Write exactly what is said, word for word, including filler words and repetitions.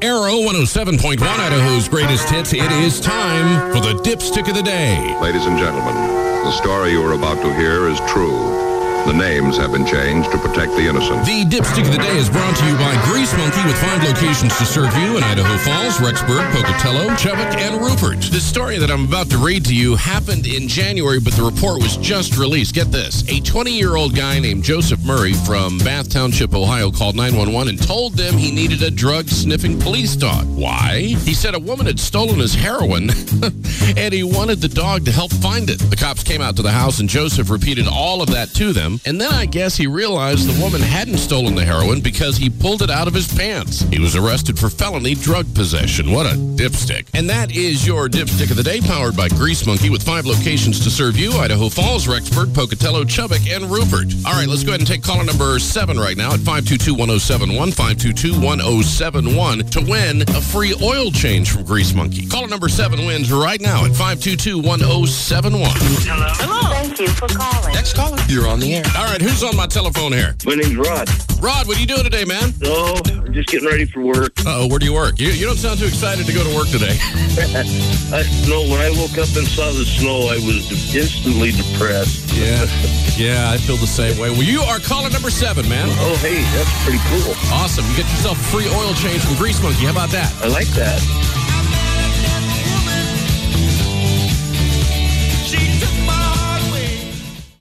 Arrow one oh seven point one, Idaho's greatest hits. It is time for the dipstick of the day. Ladies and gentlemen, the story you are about to hear is true. The names have been changed to protect the innocent. The dipstick of the day is brought to you by Grease Monkey, with five locations to serve you in Idaho Falls, Rexburg, Pocatello, Chubbuck, and Rupert. The story that I'm about to read to you happened in January, but the report was just released. Get this. A twenty-year-old guy named Joseph Murray from Bath Township, Ohio, called nine one one and told them he needed a drug-sniffing police dog. Why? He said a woman had stolen his heroin, and he wanted the dog to help find it. The cops came out to the house, and Joseph repeated all of that to them. And then I guess he realized the woman hadn't stolen the heroin because he pulled it out of his pants. He was arrested for felony drug possession. What a dipstick. And that is your dipstick of the day, powered by Grease Monkey, with five locations to serve you: Idaho Falls, Rexburg, Pocatello, Chubbuck, and Rupert. All right, let's go ahead and take caller number seven right now at five two two, one oh seven one, five two two, one oh seven one, to win a free oil change from Grease Monkey. Caller number seven wins right now at five two two, one oh seven one. Hello. Hello. Thank you for calling. Next caller. You're on the air. All right, who's on my telephone here? My name's Rod. Rod, what are you doing today, man? Oh, I'm just getting ready for work. Uh-oh, where do you work? You, you don't sound too excited to go to work today. I, no, when I woke up and saw the snow, I was instantly depressed. Yeah, yeah, I feel the same way. Well, you are caller number seven, man. Oh, hey, that's pretty cool. Awesome. You get yourself a free oil change from Grease Monkey. How about that? I like that.